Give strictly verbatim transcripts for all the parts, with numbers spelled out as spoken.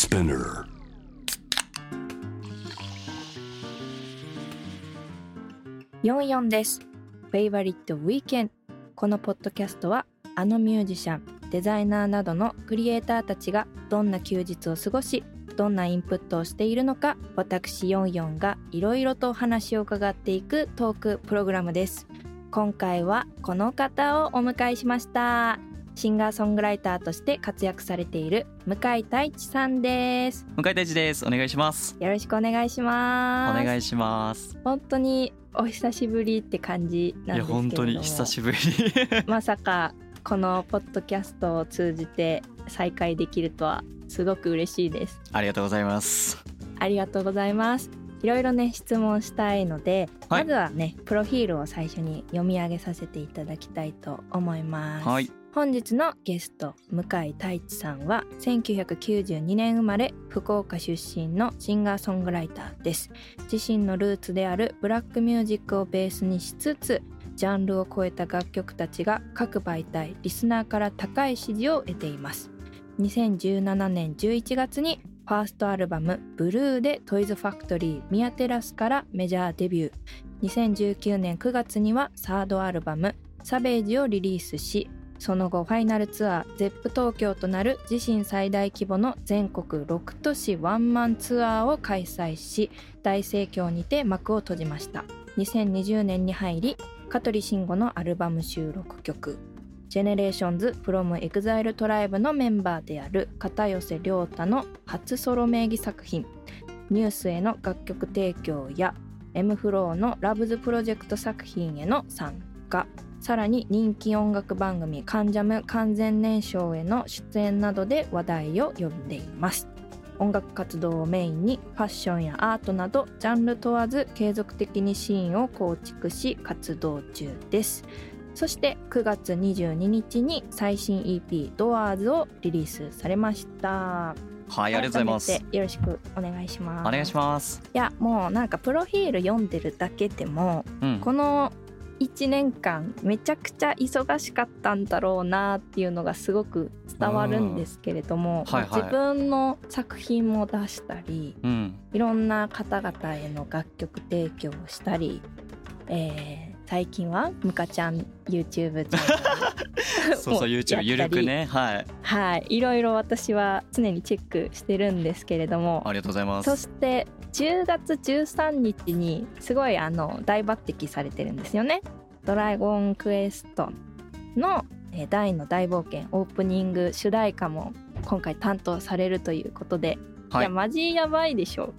Spinner. forty-fourです。Favorite Weekend。このポッドキャストはあのミュージシャン、デザイナーなどのクリエイターたちがどんな休日を過ごし、どんなインプットをしているのか、私よんじゅうよんがいろいろとお話を伺っていくトークプログラムです。今回はこの方をお迎えしました。シンガーソングライターとして活躍されている向井太一さんです。向井太一です。お願いします。よろしくお願いします。お願いします。本当にお久しぶりって感じなんですけれども。いや本当に久しぶり。まさかこのポッドキャストを通じて再会できるとはすごく嬉しいです。ありがとうございます。ありがとうございます。いろいろね質問したいので、はい、まずはねプロフィールを最初に読み上げさせていただきたいと思います。はい。本日のゲスト向井太一さんはせんきゅうひゃくきゅうじゅうにねん生まれ、福岡出身のシンガーソングライターです。自身のルーツであるブラックミュージックをベースにしつつ、ジャンルを超えた楽曲たちが各媒体リスナーから高い支持を得ています。にせんじゅうななねんじゅういちがつにファーストアルバムブルーでトイズファクトリーミヤテラスからメジャーデビュー、にせんじゅうきゅうねんくがつにはサードアルバムサベージをリリースし、その後ファイナルツアーゼップ東京となる自身最大規模の全国ろく都市ワンマンツアーを開催し、大盛況にて幕を閉じました。にせんにじゅうねんに入り、香取慎吾のアルバム収録曲 GENERATIONS from EXILE TRIBE のメンバーである片寄涼太の初ソロ名義作品ニュースへの楽曲提供や m-フロ の ロブズ プロジェクト作品への参加、さらに人気音楽番組関ジャム完全燃焼への出演などで話題を呼んでいます。音楽活動をメインにファッションやアートなどジャンル問わず継続的にシーンを構築し活動中です。そしてくがつにじゅうににちに最新 イーピー Doors をリリースされました。はい、ありがとうございます。よろしくお願いします。お願いします。いやもうなんかプロフィール読んでるだけでも、うん、このいちねんかんめちゃくちゃ忙しかったんだろうなっていうのがすごく伝わるんですけれども、はいはい、自分の作品も出したり、うん、いろんな方々への楽曲提供をしたり、えー、最近はムカちゃん YouTube チャンネルそうそう YouTube ゆるくね、はい、はい、いろいろ私は常にチェックしてるんですけれども、ありがとうございます。そしてじゅうがつじゅうさんにちにすごいあの大抜擢されてるんですよね。ドラゴンクエストの大の大冒険オープニング主題歌も今回担当されるということで、はい、いやマジやばいでしょ。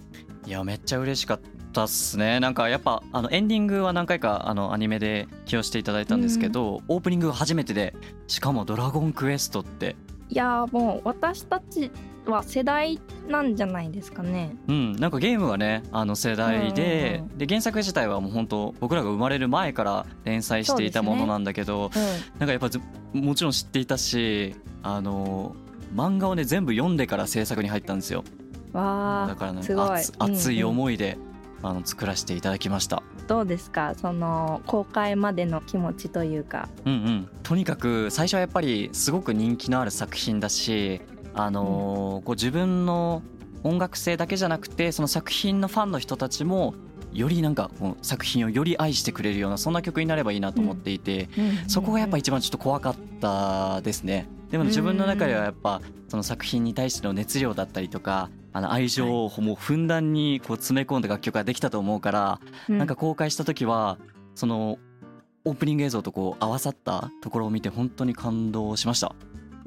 いやめっちゃ嬉しかったっすね。なんかやっぱあのエンディングは何回かあのアニメで起用していただいたんですけど、うん、オープニング初めてで、しかもドラゴンクエストって、いやもう私たちは世代なんじゃないですかね。うん、なんかゲームはねあの世代で、うんうんうん、で原作自体はもう本当僕らが生まれる前から連載していたものなんだけど、そうですね、うん、なんかやっぱもちろん知っていたし、あの漫画をね全部読んでから制作に入ったんですよ。わー、だから、ね、すごい熱い思いで、うんうん、あの作らせていただきました。どうですかその公開までの気持ちというか。うんうん、とにかく最初はやっぱりすごく人気のある作品だし、あのーうん、こう自分の音楽性だけじゃなくてその作品のファンの人たちもよりなんか作品をより愛してくれるようなそんな曲になればいいなと思っていて、うん、そこがやっぱ一番ちょっと怖かったですね。でも自分の中ではやっぱその作品に対しての熱量だったりとか、あの愛情をもうふんだんにこう詰め込んだ楽曲ができたと思うから、はい、なんか公開した時はそのオープニング映像とこう合わさったところを見て本当に感動しました。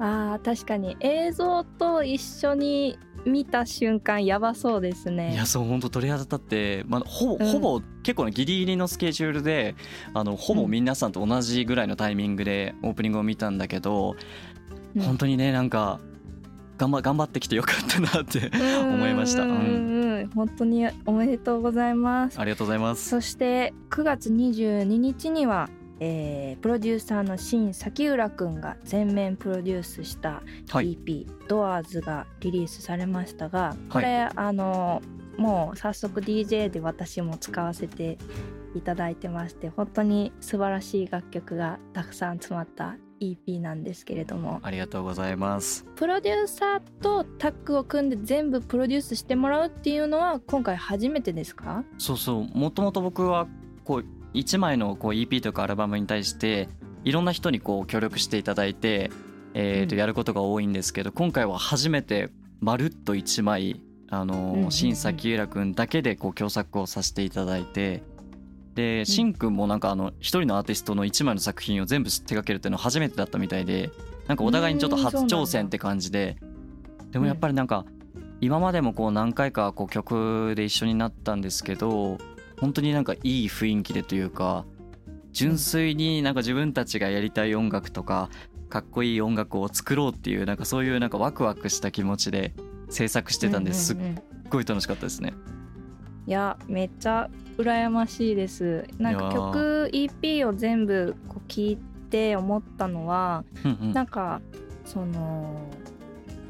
あー確かに映像と一緒に見た瞬間やばそうですね。いやそう本当鳥肌立って、まあ、ほぼ、うん、ほぼ結構、ね、ギリギリのスケジュールであのほぼ皆さんと同じぐらいのタイミングでオープニングを見たんだけど、うん、本当にねなんか頑張、頑張ってきてよかったなって思いました。うん、本当におめでとうございます。ありがとうございます。そしてくがつにじゅうににちにはえー、プロデューサーの新崎浦くんが全面プロデュースした イーピー、はい、Doors がリリースされましたが、これ、はい、あのもう早速 ディージェー で私も使わせていただいてまして、本当に素晴らしい楽曲がたくさん詰まったイーピー なんですけれども、ありがとうございます。プロデューサーとタッグを組んで全部プロデュースしてもらうっていうのは今回初めてですか？そうそう、もともと僕はこういちまいのこう イーピー とかアルバムに対していろんな人にこう協力していただいて、えーとやることが多いんですけど、今回は初めてまるっといちまい、あの新崎ゆらくんだけでこう共作をさせていただいて、でしんくんもなんかあの一人のアーティストのいちまいの作品を全部手掛けるっていうのは初めてだったみたいで、なんかお互いにちょっと初挑戦って感じで、でもやっぱりなんか今までもこう何回かこう曲で一緒になったんですけど、本当になんかいい雰囲気でというか、純粋になんか自分たちがやりたい音楽とかかっこいい音楽を作ろうっていう、なんかそういうなんかワクワクした気持ちで制作してたんです。すっごい楽しかったですね。いやめっちゃ羨ましいです。なんか曲 イーピー を全部こう聞いて思ったのは、うんうん、なんかその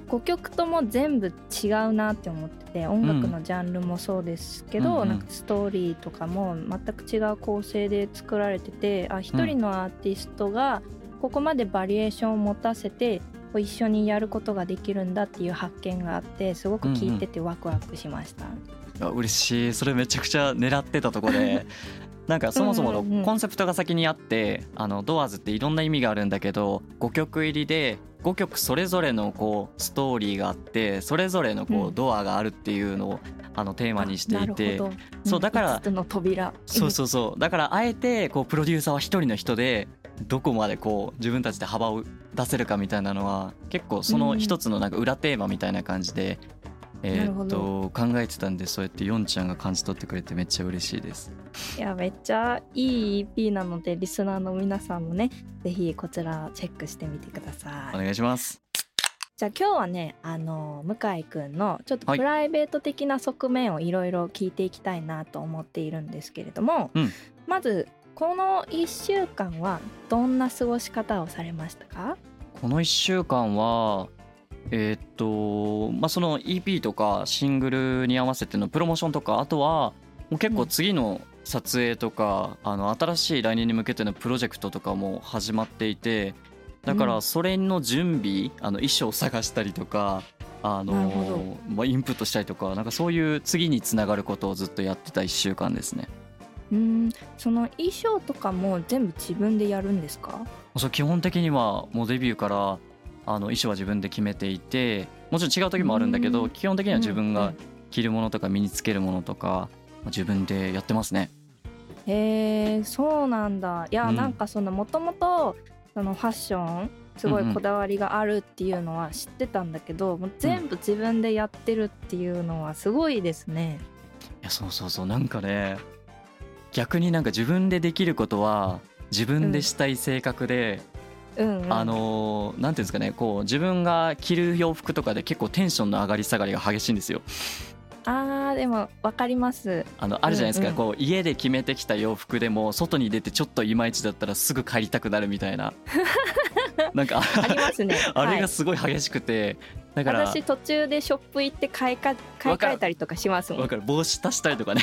ごきょくとも全部違うなって思ってて、音楽のジャンルもそうですけど、うん、なんかストーリーとかも全く違う構成で作られてて、あ、一人のアーティストがここまでバリエーションを持たせて一緒にやることができるんだっていう発見があって、すごく聞いててワクワクしました。うんうん、嬉しい。それめちゃくちゃ狙ってたとこでなんかそもそものコンセプトが先にあって、うんうんうん、あのドアーズっていろんな意味があるんだけど、ごきょく入りでごきょくそれぞれのこうストーリーがあって、それぞれのこうドアがあるっていうのをあのテーマにしていて、うん、そうだからいつつの扉そうそうそう、だからあえてこうプロデューサーは一人の人でどこまでこう自分たちで幅を出せるかみたいなのは、結構その一つのなんか裏テーマみたいな感じで、うん、えー、っと考えてたんで、そうやってヨンちゃんが感じ取ってくれてめっちゃ嬉しいです。いやめっちゃいい イーピー なので、リスナーの皆さんもねぜひこちらチェックしてみてください。お願いします。じゃあ今日はね、あの向井くんのちょっとプライベート的な側面をいろいろ聞いていきたいなと思っているんですけれども、うん、まずこのいっしゅうかんはどんな過ごし方をされましたか？このいっしゅうかんはえー、っと、まあ、その イーピー とかシングルに合わせてのプロモーションとか、あとはもう結構次の撮影とか、うん、あの新しい来年に向けてのプロジェクトとかも始まっていて、だからそれの準備、あの衣装を探したりとか、あの、まあ、インプットしたりとか、なんかそういう次につながることをずっとやってたいっしゅうかんですね。うん、その衣装とかも全部自分でやるんですか？そう、基本的にはもうデビューからあの衣装は自分で決めていて、もちろん違う時もあるんだけど、基本的には自分が着るものとか身につけるものとか、うん、自分でやってますね。へー、そうなんだ。いや、うん、なんかそのもともとそのファッションすごいこだわりがあるっていうのは知ってたんだけど、うんうん、もう全部自分でやってるっていうのはすごいですね。いや、そうそうそう、なんかね、逆になんか自分でできることは自分でしたい性格で、うんうんうん、あのなんていうんですかね、こう自分が着る洋服とかで結構テンションの上がり下がりが激しいんですよ。あー、でも分かります。あのあるじゃないですか、うんうん、こう家で決めてきた洋服でも外に出てちょっといまいちだったらすぐ帰りたくなるみたいななんかありますね。あれがすごい激しくて、はい、だから私途中でショップ行って買いか買い替えたりとかしますもん。わかる。帽子足したりとかね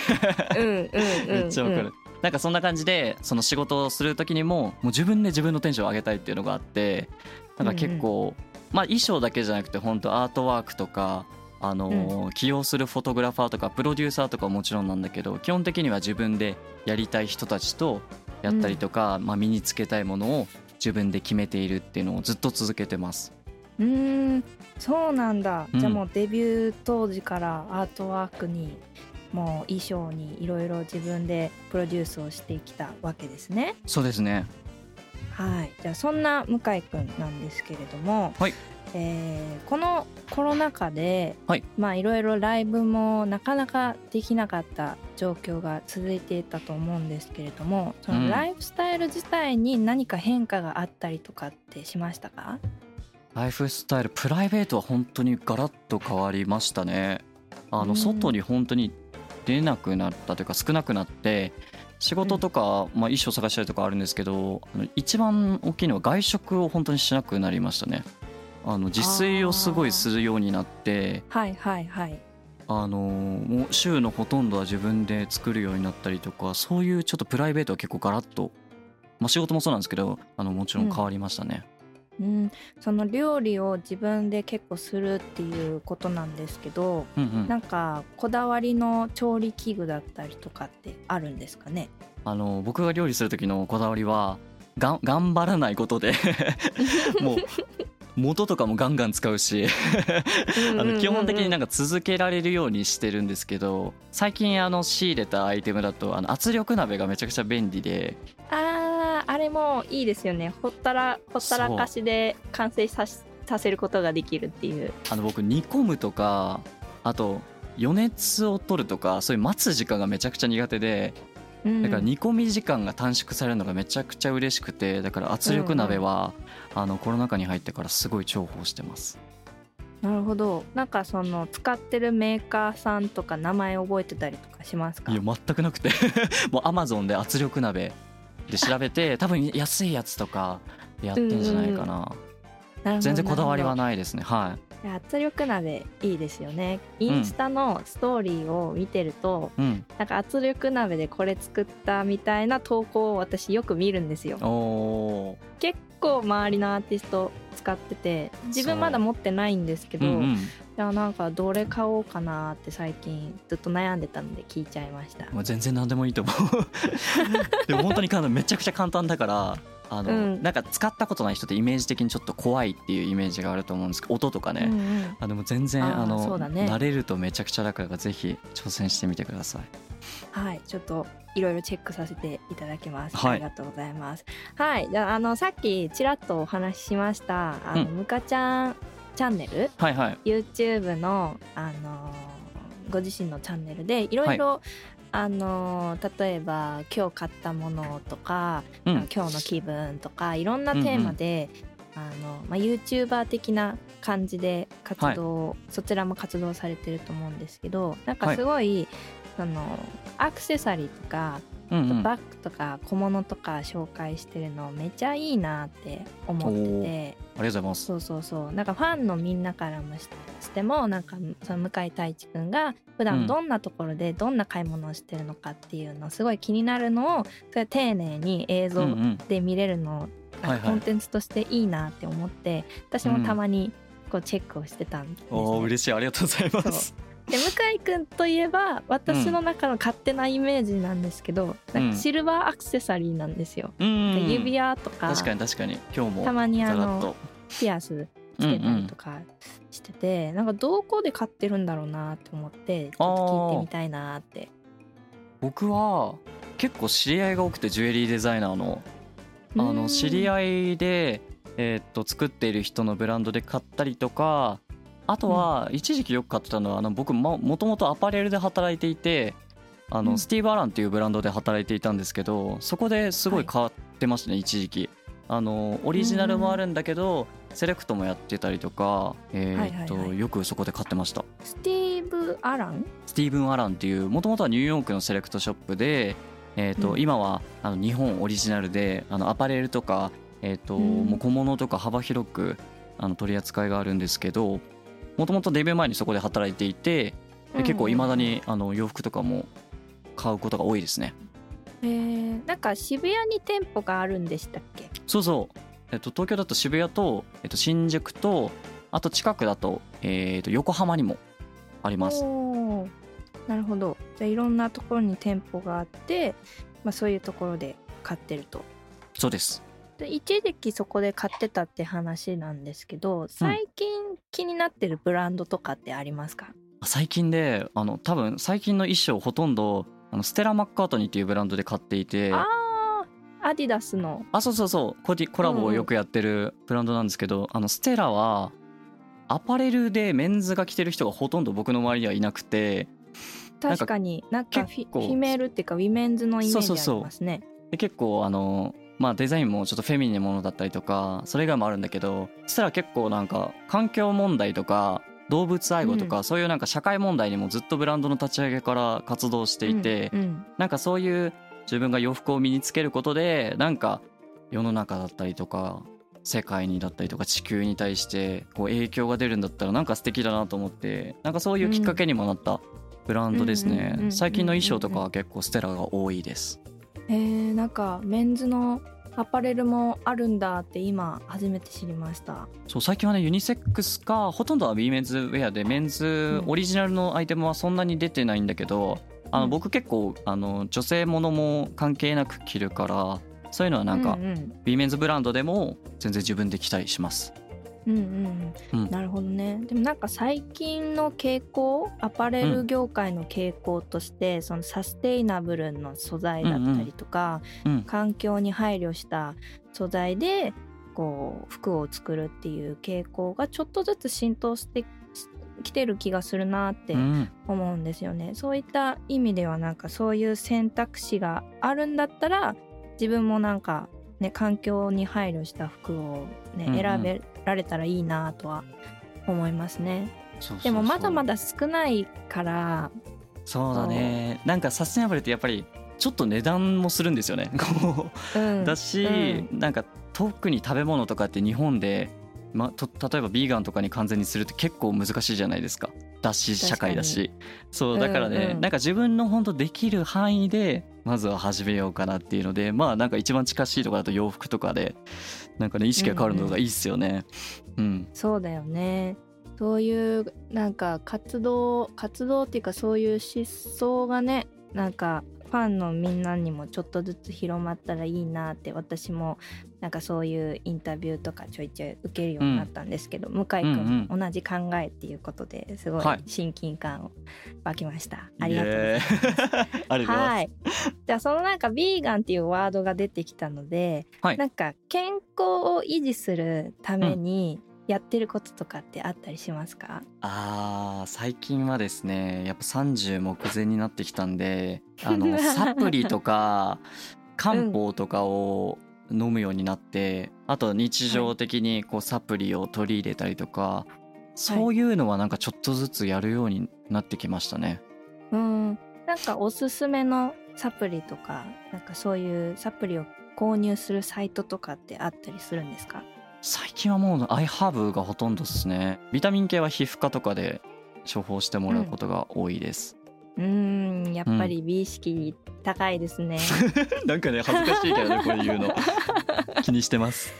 うんうんうん、うん、めっちゃわかる。なんかそんな感じで、その仕事をする時にももう自分で自分のテンションを上げたいっていうのがあって、なんか結構、うんうん、まあ衣装だけじゃなくて本当アートワークとか、あの、うん、起用するフォトグラファーとかプロデューサーとかももちろんなんだけど、基本的には自分でやりたい人たちとやったりとか、うん、まあ、身につけたいものを自分で決めているっていうのをずっと続けてます。うーん、そうなんだ、うん、じゃあもうデビュー当時からアートワークにもう衣装にいろいろ自分でプロデュースをしてきたわけですね。そうですね。はい、じゃあそんな向井くんなんですけれども、はい、えー、このコロナ禍で、はい、まあいろいろライブもなかなかできなかった状況が続いていたと思うんですけれども、そのライフスタイル自体に何か変化があったりとかってしましたか？うん、ライフスタイル、プライベートは本当にガラッと変わりましたね。あの外に本当に出なくなったというか少なくなって、仕事とか、まあ、衣装探したりとかあるんですけど、あの一番大きいのは外食を本当にしなくなりましたね。あの自炊をすごいするようになって、はいはいはい、あのもう週のほとんどは自分で作るようになったりとか、そういうちょっとプライベートは結構ガラッと、まあ、仕事もそうなんですけど、あのもちろん変わりましたね。うん、うん、その料理を自分で結構するっていうことなんですけど、うんうん、なんかこだわりの調理器具だったりとかってあるんですかね。あの僕が料理する時のこだわりはが頑張らないことでもう元とかもガンガン使うしあの基本的になんか続けられるようにしてるんですけど、最近あの仕入れたアイテムだとあの圧力鍋がめちゃくちゃ便利で、あーあれもいいですよね。ほったらほったらかしで完成させることができるっていう。あの僕煮込むとかあと余熱を取るとかそういう待つ時間がめちゃくちゃ苦手で、だから煮込み時間が短縮されるのがめちゃくちゃ嬉しくて、だから圧力鍋は、うんうん、あのコロナ禍に入ってからすごい重宝してます。なるほど。なんかその使ってるメーカーさんとか名前覚えてたりとかしますか。いや全くなくてもう Amazon で圧力鍋で調べて多分安いやつとかやってんじゃないかな、うんうん、全然こだわりはないですね。はい圧力鍋いいですよね。インスタのストーリーを見てると、うん、なんか圧力鍋でこれ作ったみたいな投稿を私よく見るんですよ。お結構周りのアーティスト使ってて、自分まだ持ってないんですけど、うんうん、じゃあなんかどれ買おうかなって最近ずっと悩んでたので聞いちゃいました。まあ、全然何でもいいと思うでも本当に簡単、めちゃくちゃ簡単だから、あの、うん、なんか使ったことない人ってイメージ的にちょっと怖いっていうイメージがあると思うんですけど、音とかね、うんうん、あでも全然ああの、ね、慣れるとめちゃくちゃ楽だからぜひ挑戦してみてください。はい、ちょっといろいろチェックさせていただきます、はい、ありがとうございます。はい、じゃあ、あのさっきちらっとお話ししましたあの、うん、むかちゃんチャンネル、はいはい、YouTube の、あのー、ご自身のチャンネルでいろいろあの例えば今日買ったものとか、うん、今日の気分とかいろんなテーマで、うんうん、あのまあ、YouTuber 的な感じで活動、はい、そちらも活動されてると思うんですけど、なんかすごい、はい、そのアクセサリーとか、うんうん、バッグとか小物とか紹介してるのめちゃいいなって思ってて、ありがとうございます。そうそうそう。なんかファンのみんなからもしてもなんかその向井太一くんが普段どんなところでどんな買い物をしてるのかっていうのすごい気になるのをそれ丁寧に映像で見れるの、うんうん、コンテンツとしていいなって思って、はいはい、私もたまにこうチェックをしてたんですね。おー、嬉しい、ありがとうございます。で向井くんといえば私の中の勝手なイメージなんですけど、うん、なんかシルバーアクセサリーなんですよ、うん、で指輪とか確かに確かに今日もたまにあのピアスつけたりとかしてて、うんうん、なんかどこで買ってるんだろうなって思ってちょっと聞いてみたいなって。僕は結構知り合いが多くてジュエリーデザイナーの、あの知り合いで、えーっと作っている人のブランドで買ったりとか、あとは一時期よく買ってたのはあの僕もともとアパレルで働いていて、あのスティーブ・アランっていうブランドで働いていたんですけど、そこですごい買ってましたね一時期。あのオリジナルもあるんだけどセレクトもやってたりとか、えーっとよくそこで買ってました。スティーブ・アランスティーブン・アランっていうもともとはニューヨークのセレクトショップで、えーと今はあの日本オリジナルであのアパレルとか、えーともう小物とか幅広くあの取り扱いがあるんですけど、もともとデビュー前にそこで働いていて、結構いまだにあの洋服とかも買うことが多いですね。えー、なんか渋谷に店舗があるんでしたっけ。そうそう、えっと、東京だと渋谷と、えっと、新宿とあと近くだと、えー、と横浜にもあります。おー、なるほど。じゃあいろんなところに店舗があって、まあ、そういうところで買ってると。そうです。一時期そこで買ってたって話なんですけど、最近気になってるブランドとかってありますか。うん、最近であの多分最近の衣装ほとんどあのステラ・マッカートニーっていうブランドで買っていて、あアディダスのあそうそうそうコラボをよくやってるブランドなんですけど、うん、あのステラはアパレルでメンズが着てる人がほとんど僕の周りにはいなくて、確かになんかフィメールっていうかウィメンズのイメージありますね。そうそうそうで結構あのまあ、デザインもちょっとフェミニンなものだったりとかそれ以外もあるんだけど、そしたら結構なんか環境問題とか動物愛護とか、うん、そういうなんか社会問題にもずっとブランドの立ち上げから活動していて、うんうん、なんかそういう自分が洋服を身につけることでなんか世の中だったりとか世界にだったりとか地球に対してこう影響が出るんだったらなんか素敵だなと思って、なんかそういうきっかけにもなったブランドですね。うん、最近の衣装とかは結構ステラが多いです。えー、なんかメンズのアパレルもあるんだって今初めて知りました。そう、最近はねユニセックスかほとんどは B メンズウェアでメンズオリジナルのアイテムはそんなに出てないんだけど、うん、あの僕結構あの女性ものも関係なく着るからそういうのはなんか、うんうん、B メンズブランドでも全然自分で着たりします。うんうんうん、なるほどね。でもなんか最近の傾向、アパレル業界の傾向として、うん、そのサステイナブルの素材だったりとか、うんうん、環境に配慮した素材でこう服を作るっていう傾向がちょっとずつ浸透してきてる気がするなって思うんですよね、うん、そういった意味ではなんかそういう選択肢があるんだったら自分もなんかね、環境に配慮した服を、ね、うんうん、選べられたらいいなとは思いますね。そうそうそう、でもまだまだ少ないから。そうだね、なんかサステナブルってやっぱりちょっと値段もするんですよねうん、だし、うん、なんか特に食べ物とかって日本で、ま、と例えばビーガンとかに完全にするって結構難しいじゃないですか、だし社会だし。そうだからね、うんうん、なんか自分の本当できる範囲でまずは始めようかなっていうので、まあなんか一番近しいところだと洋服とかでなんかね意識が変わるのがいいっすよね、うんうんうん、そうだよね。そういうなんか活動活動っていうかそういう思想がねなんかファンのみんなにもちょっとずつ広まったらいいなって、私もなんかそういうインタビューとかちょいちょい受けるようになったんですけど、うん、向井くんも同じ考えっていうことですごい親近感を湧きました、はい、ありがとうございますはい、じゃあそのなんかビーガンっていうワードが出てきたので、はい、なんか健康を維持するために、うん、やってることとかってあったりしますか？あー、最近はですねやっぱさんじゅう目前になってきたんであのサプリとか漢方とかを飲むようになって、うん、あと日常的にこうサプリを取り入れたりとか、はい、そういうのはなんかちょっとずつやるようになってきましたね、はい、うん、なんかおすすめのサプリとかなんかそういうサプリを購入するサイトとかってあったりするんですか？最近はもうアイハーブがほとんどですね。ビタミン系は皮膚科とかで処方してもらうことが多いです、うん、うーんやっぱり美意識高いですね、うん、なんかね恥ずかしいけどねこれ言うの気にしてます。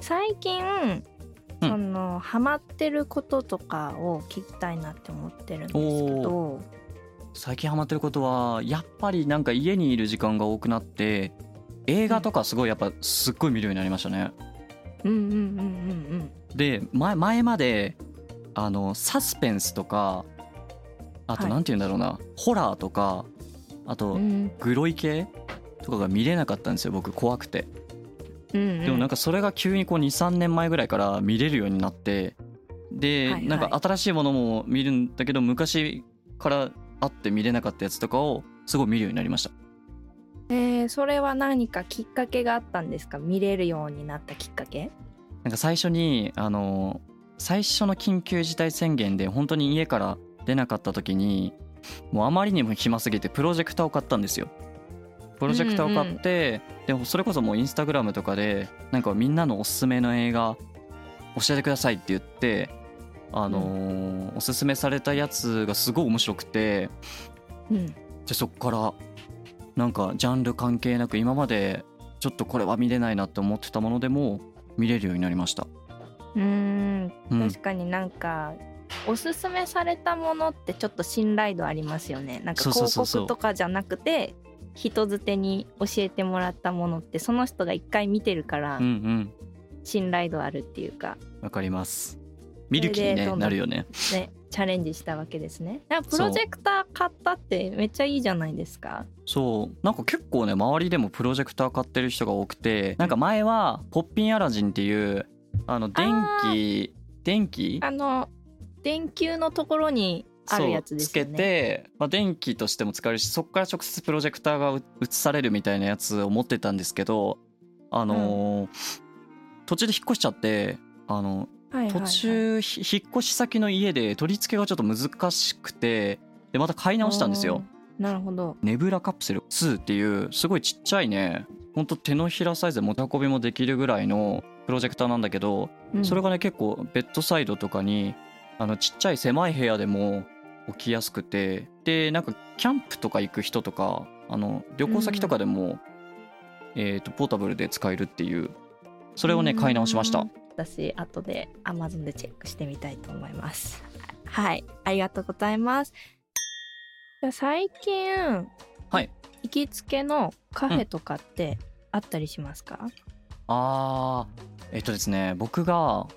最近その、うん、ハマってることとかを聞きたいなって思ってるんですけど。最近ハマってることはやっぱりなんか家にいる時間が多くなって映画とかすごいやっぱすっごい見るようになりましたね。うんうんうんうんうん、で 前, 前まであのサスペンスとかあとなんて言うんだろうな、はい、ホラーとかあとグロい系とかが見れなかったんですよ僕怖くて、うんうん、でもなんかそれが急にこう に,さん 年前ぐらいから見れるようになってで、はいはい、なんか新しいものも見るんだけど昔からあって見れなかったやつとかをすごい見るようになりました。えー、それは何かきっかけがあったんですか？見れるようになったきっかけ？なんか最初にあの最初の緊急事態宣言で本当に家から出なかった時にもうあまりにも暇すぎてプロジェクターを買ったんですよ。プロジェクターを買って、うんうん、でそれこそもうインスタグラムとかでなんかみんなのおすすめの映画教えてくださいって言ってあの、うん、おすすめされたやつがすごい面白くて、うん、でそっからなんかジャンル関係なく今までちょっとこれは見れないなって思ってたものでも見れるようになりました。うーん、うん、確かになんかおすすめされたものってちょっと信頼度ありますよね。なんか広告とかじゃなくてそうそうそうそう人づてに教えてもらったものってその人が一回見てるから信頼度あるっていうか、うんうん、わかります。見る気に、ね、なるよね。ね、チャレンジしたわけですね。なんかプロジェクター買ったってめっちゃいいじゃないですか。そうなんか結構ね周りでもプロジェクター買ってる人が多くてなんか前はポッピンアラジンっていうあの電気電気あの電球のところにあるやつですよね。そうつけて、まあ、電気としても使えるしそこから直接プロジェクターが映されるみたいなやつを持ってたんですけどあのーうん、途中で引っ越しちゃってあの途中引っ越し先の家で取り付けがちょっと難しくてでまた買い直したんですよ。なるほど。ネブラカプセルツーっていうすごいちっちゃいねほんと手のひらサイズで持ち運びもできるぐらいのプロジェクターなんだけど、うん、それがね結構ベッドサイドとかにあのちっちゃい狭い部屋でも置きやすくてでなんかキャンプとか行く人とかあの旅行先とかでもえー、とポータブルで使えるっていう、それをね買い直しました。私後で Amazon でチェックしてみたいと思います。はい、ありがとうございます。最近、はい、行きつけのカフェとかってあったりしますか？うん、あーえっとですね僕がも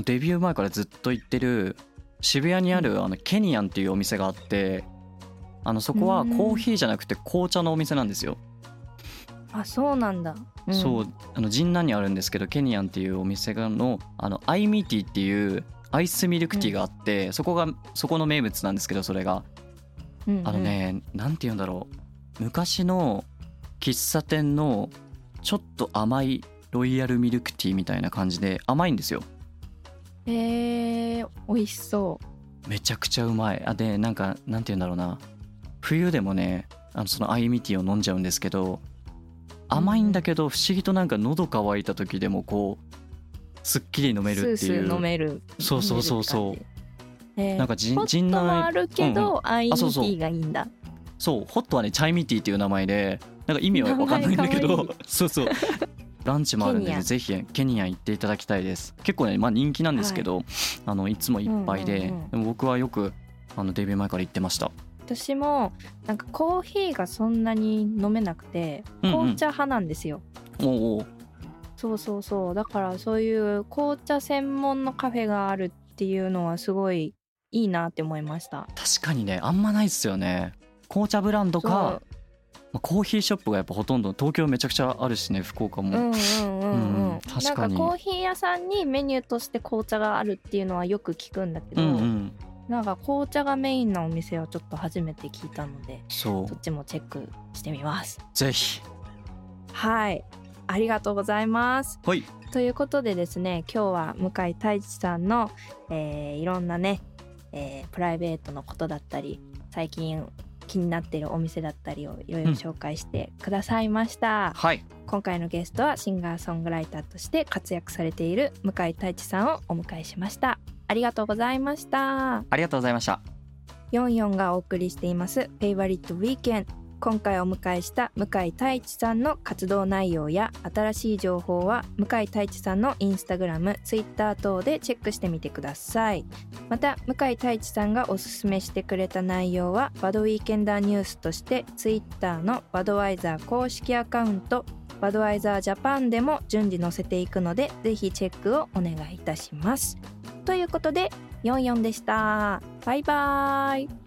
うデビュー前からずっと行ってる渋谷にあるあのケニアンっていうお店があって、あのそこはコーヒーじゃなくて紅茶のお店なんですよ。あ、そうなんだ。うん、そうあの神南にあるんですけど、ケニアンっていうお店のあのアイミーティーっていうアイスミルクティーがあって、うん、そこがそこの名物なんですけど、それが、うんうん、あのねなんていうんだろう、昔の喫茶店のちょっと甘いロイヤルミルクティーみたいな感じで甘いんですよ。へえー、美味しそう。めちゃくちゃうまい。あでなんかなんていうんだろうな、冬でもねあのそのアイミティーを飲んじゃうんですけど、甘いんだけど不思議となんか喉乾いた時でもこうすっきり飲めるっていう、スースー飲める、そうそうそうそう、なんかジンホットはあるけど、うんうん、アイミティーがいいんだ。そうそう、ホットはねチャイミティーっていう名前で、なんか意味は分かんないんだけどそうそうランチもあるんで、ね、ぜひケニア行っていただきたいです。結構ね、まあ、人気なんですけど、はい、あのいつもいっぱい で,、うんうんうん、でも僕はよくあのデビュー前から行ってました。私もなんかコーヒーがそんなに飲めなくて、うんうん、紅茶派なんですよ。おお、そうそうそう、だからそういう紅茶専門のカフェがあるっていうのはすごいいいなって思いました。確かにね、あんまないっすよね、紅茶ブランドかコーヒーショップがやっぱほとんど、東京めちゃくちゃあるしね、福岡も、うんうんうんうん、確かになんかコーヒー屋さんにメニューとして紅茶があるっていうのはよく聞くんだけど、うんうん、なんか紅茶がメインなお店をちょっと初めて聞いたので、 そう、そっちもチェックしてみます。ぜひ。はい、ありがとうございます。はい、ということでですね、今日は向井太一さんの、えー、いろんなね、えー、プライベートのことだったり、最近気になっているお店だったりをいろいろ紹介してくださいました。うん、はい、今回のゲストはシンガーソングライターとして活躍されている向井太一さんをお迎えしました。ありがとうございました。ありがとうございました。よんじゅうよんがお送りしていますフェイバリットウィーケン、今回お迎えした向井太一さんの活動内容や新しい情報は向井太一さんのインスタグラム、ツイッター等でチェックしてみてください。また向井太一さんがおすすめしてくれた内容はバドウィーケンダーニュースとしてツイッターのバドワイザー公式アカウント、バドワイザージャパンでも順次載せていくので、ぜひチェックをお願いいたします。ということでよんじゅうよんでした。バイバイ。